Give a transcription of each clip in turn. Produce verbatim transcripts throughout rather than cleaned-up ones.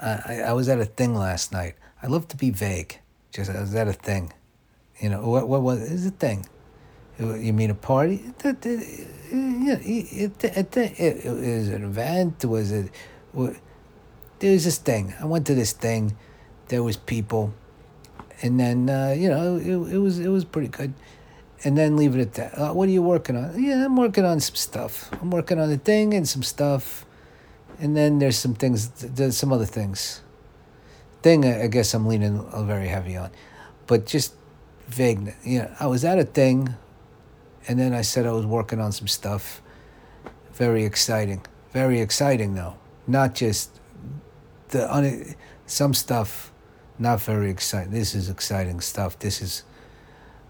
uh, I, I was at a thing last night. I love to be vague. Just I was at a thing. You know, what what was is a thing? You mean a party? It, it, it, it, it, it was an event. Was it? There was this thing. I went to this thing. There was people, and then uh, you know it, it was it was pretty good. And then leave it at that. Uh, what are you working on? Yeah, I'm working on some stuff. I'm working on a thing and some stuff. And then there's some things, there's some other things. Thing, I guess I'm leaning very heavy on. But just vague. You know, I was at a thing, and then I said I was working on some stuff. Very exciting. Very exciting, though. Not just the un- some stuff, not very exciting. This is exciting stuff. This is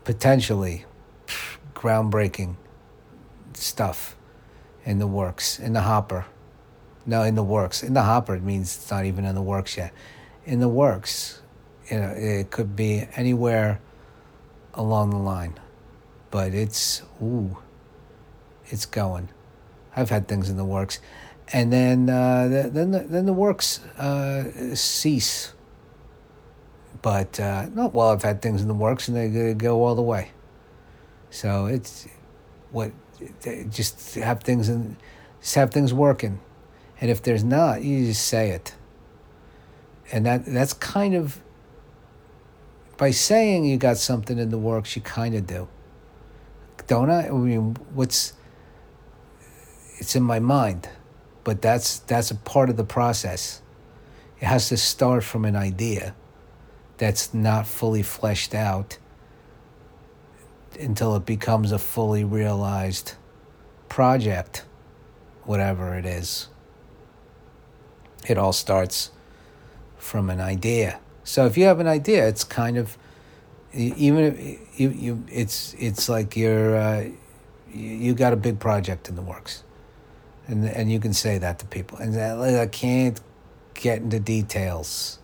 potentially groundbreaking stuff in the works, in the hopper. No, in the works. In the hopper, it means it's not even in the works yet. In the works, you know, it could be anywhere along the line. But it's, ooh, it's going. I've had things in the works. And then uh, the, then, the, then the works uh, cease. But, uh, no, well, I've had things in the works, and they go all the way. So it's what, just have things in, just have things working. And if there's not, you just say it. And that that's kind of, by saying you got something in the works, you kind of do. Don't I? I mean, what's, it's in my mind. But that's that's a part of the process. It has to start from an idea that's not fully fleshed out until it becomes a fully realized project, whatever it is. It all starts from an idea. So if you have an idea, it's kind of even if you you it's it's like you're uh, you got a big project in the works, and and you can say that to people. And I can't get into details.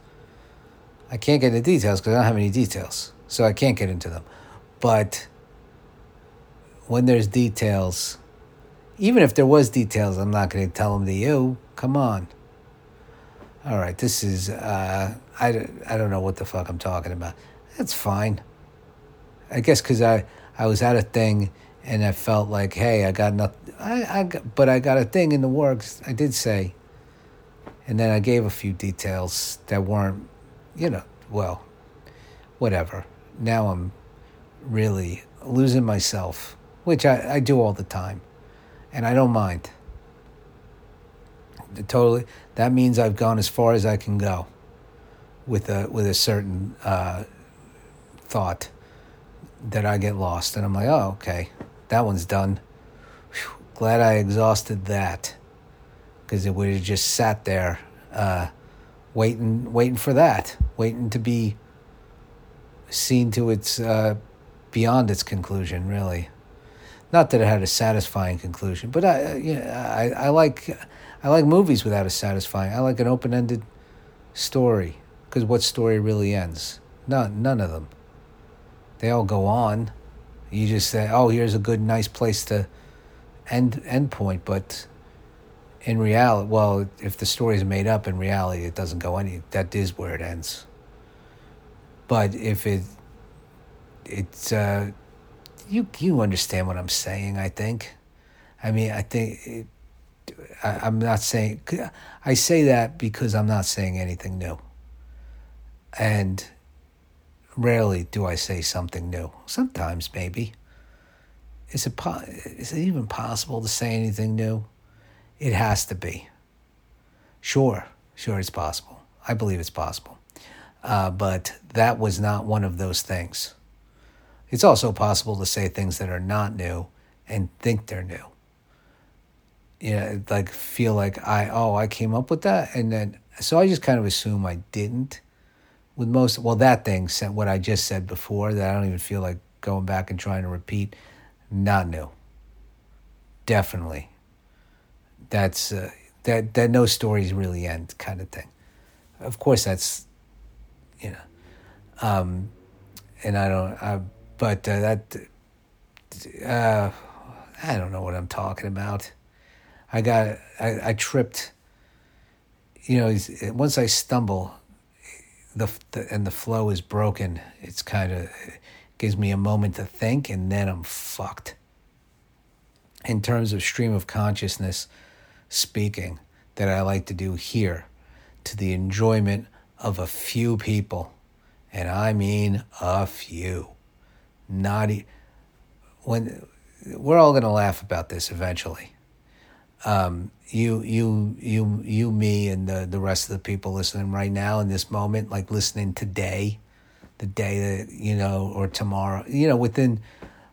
I can't get into details because I don't have any details, so I can't get into them. But when there's details, even if there was details, I'm not going to tell them to you. Come on. All right, this is, uh, I, I don't know what the fuck I'm talking about. That's fine. I guess because I, I was at a thing and I felt like, hey, I got nothing, I, I got, but I got a thing in the works, I did say. And then I gave a few details that weren't, you know, well, whatever. Now I'm really losing myself, which I, I do all the time. And I don't mind. Totally, that means I've gone as far as I can go with a with a certain uh, thought that I get lost. And I'm like, oh, okay, that one's done. Whew, glad I exhausted that, because it would have just sat there uh, waiting waiting for that, waiting to be seen to its uh, beyond its conclusion, really. Not that it had a satisfying conclusion, but I, you know, I, I like... I like movies without a satisfying. I like an open-ended story, because what story really ends? None, none of them. They all go on. You just say, "Oh, here's a good, nice place to end end point." But in reality, well, if the story is made up, in reality, it doesn't go any. That is where it ends. But if it, it's uh, you you understand what I'm saying? I think. I mean, I think. It, I, I'm not saying... I say that because I'm not saying anything new. And rarely do I say something new. Sometimes, maybe. Is it, po- is it even possible to say anything new? It has to be. Sure. Sure, it's possible. I believe it's possible. Uh, but that was not one of those things. It's also possible to say things that are not new and think they're new. You know, like feel like I, oh, I came up with that. And then, so I just kind of assume I didn't with most, well, that thing sent what I just said before that I don't even feel like going back and trying to repeat. Not new. Definitely. That's, uh, that, that no stories really end kind of thing. Of course that's, you know, um, and I don't, I, but uh, that, uh, I don't know what I'm talking about. I got, I, I tripped you know, once I stumble, the, the and the flow is broken, it's kind of it gives me a moment to think, and then I'm fucked. In terms of stream of consciousness speaking that I like to do here to the enjoyment of a few people, and I mean a few, not e- when we're all going to laugh about this eventually. Um, you, you, you, you, me, and the, the rest of the people listening right now in this moment, like listening today, the day that, you know, or tomorrow, you know, within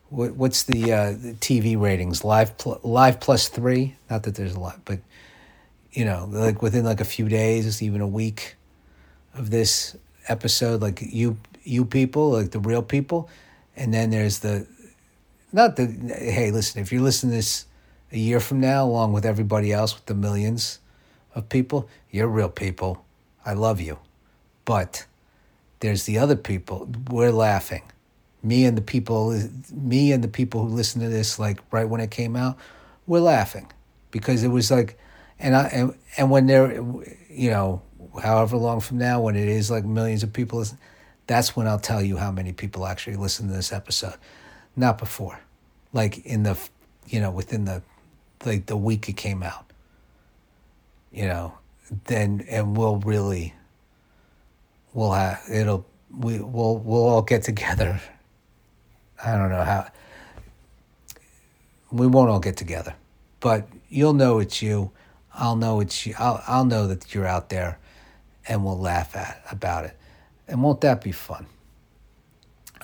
what, what's the, uh, the T V ratings, live, pl- live plus three, not that there's a lot, but you know, like within like a few days, even a week of this episode, like you, you people, like the real people. And then there's the, not the, hey, listen, if you're listening to this a year from now, along with everybody else, with the millions of people, you're real people. I love you. But there's the other people. We're laughing. Me and the people, me and the people who listen to this, like right when it came out, we're laughing because it was like, and I and, and when there, you know, however long from now, when it is like millions of people listen, that's when I'll tell you how many people actually listen to this episode. Not before, like in the, you know, within the. Like the week it came out, you know, then and we'll really, we'll have it'll we we'll we'll all get together. I don't know how. We won't all get together, but you'll know it's you. I'll know it's you. I'll I'll know that you're out there, and we'll laugh at about it. And won't that be fun?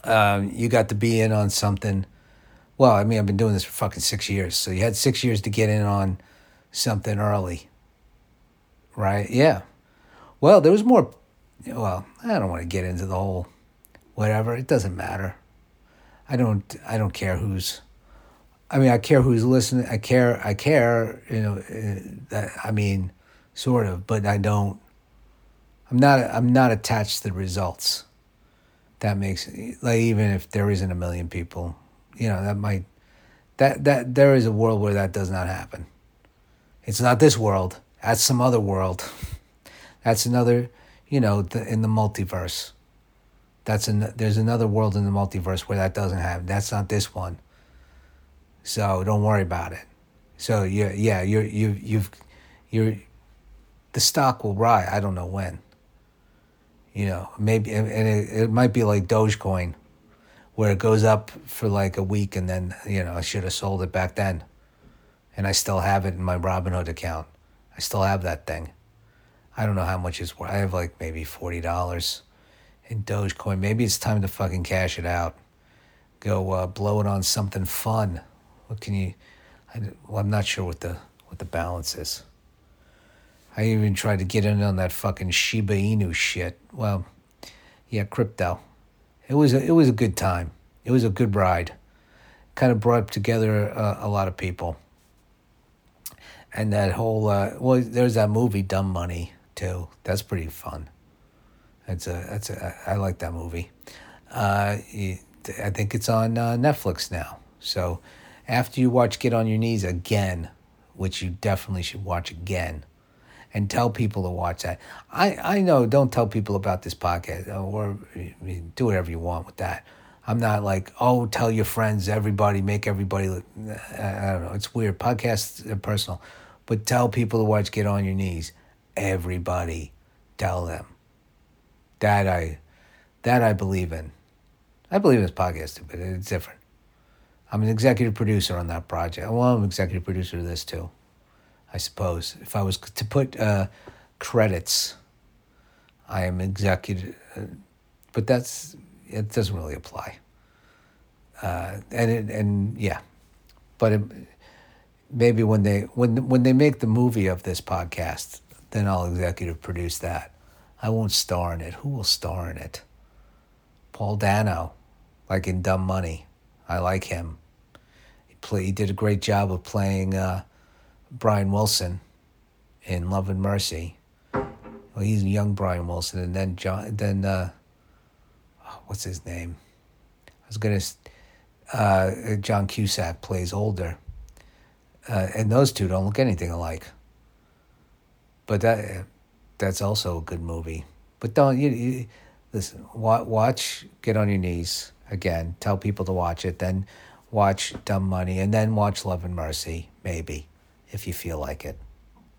Um, you got to be in on something. Well, I mean, I've been doing this for fucking six years. So you had six years to get in on something early, right? Yeah. Well, there was more. Well, I don't want to get into the whole whatever. It doesn't matter. I don't. I don't care who's. I mean, I care who's listening. I care. I care. You know. That, I mean, sort of, but I don't. I'm not. I'm not attached to the results. That makes like even if there isn't a million people. You know, that might, that, that, there is a world where that does not happen. It's not this world. That's some other world. That's another, you know, the, in the multiverse. That's an, there's another world in the multiverse where that doesn't happen. That's not this one. So don't worry about it. So yeah, yeah, you're, you, you've, you're, the stock will rise. I don't know when, you know, maybe, and it, it might be like Dogecoin, where it goes up for like a week and then, you know, I should have sold it back then. And I still have it in my Robinhood account. I still have that thing. I don't know how much it's worth. I have like maybe forty dollars in Dogecoin. Maybe it's time to fucking cash it out. Go uh, blow it on something fun. What can you, I, well, I'm not sure what the what the balance is. I even tried to get in on that fucking Shiba Inu shit. Well, yeah, crypto. It was a, it was a good time. It was a good ride. Kind of brought together uh, a lot of people. And that whole uh, well, there's that movie Dumb Money too. That's pretty fun. That's a that's a I like that movie. Uh, I think it's on uh, Netflix now. So after you watch Get On Your Knees again, which you definitely should watch again. And tell people to watch that. I, I know, don't tell people about this podcast. Or I mean, do whatever you want with that. I'm not like, oh, tell your friends, everybody, make everybody. Look. I don't know. It's weird. Podcasts are personal. But tell people to watch Get On Your Knees. Everybody. Tell them. That I that I believe in. I believe in this podcast, but it's different. I'm an executive producer on that project. Well, I'm an executive producer of this, too. I suppose if I was to put uh, credits, I am executive, uh, but that's it doesn't really apply. Uh, and it, and yeah, but it, maybe when they when when they make the movie of this podcast, then I'll executive produce that. I won't star in it. Who will star in it? Paul Dano, like in Dumb Money. I like him. He play. He did a great job of playing. Uh, Brian Wilson in Love and Mercy. Well, he's young Brian Wilson, and then John. Then uh, what's his name? I was gonna. Uh, John Cusack plays older, uh, and those two don't look anything alike. But that that's also a good movie. But don't you, you listen? Watch Get On Your Knees again. Tell people to watch it. Then watch Dumb Money, and then watch Love and Mercy, maybe, if you feel like it.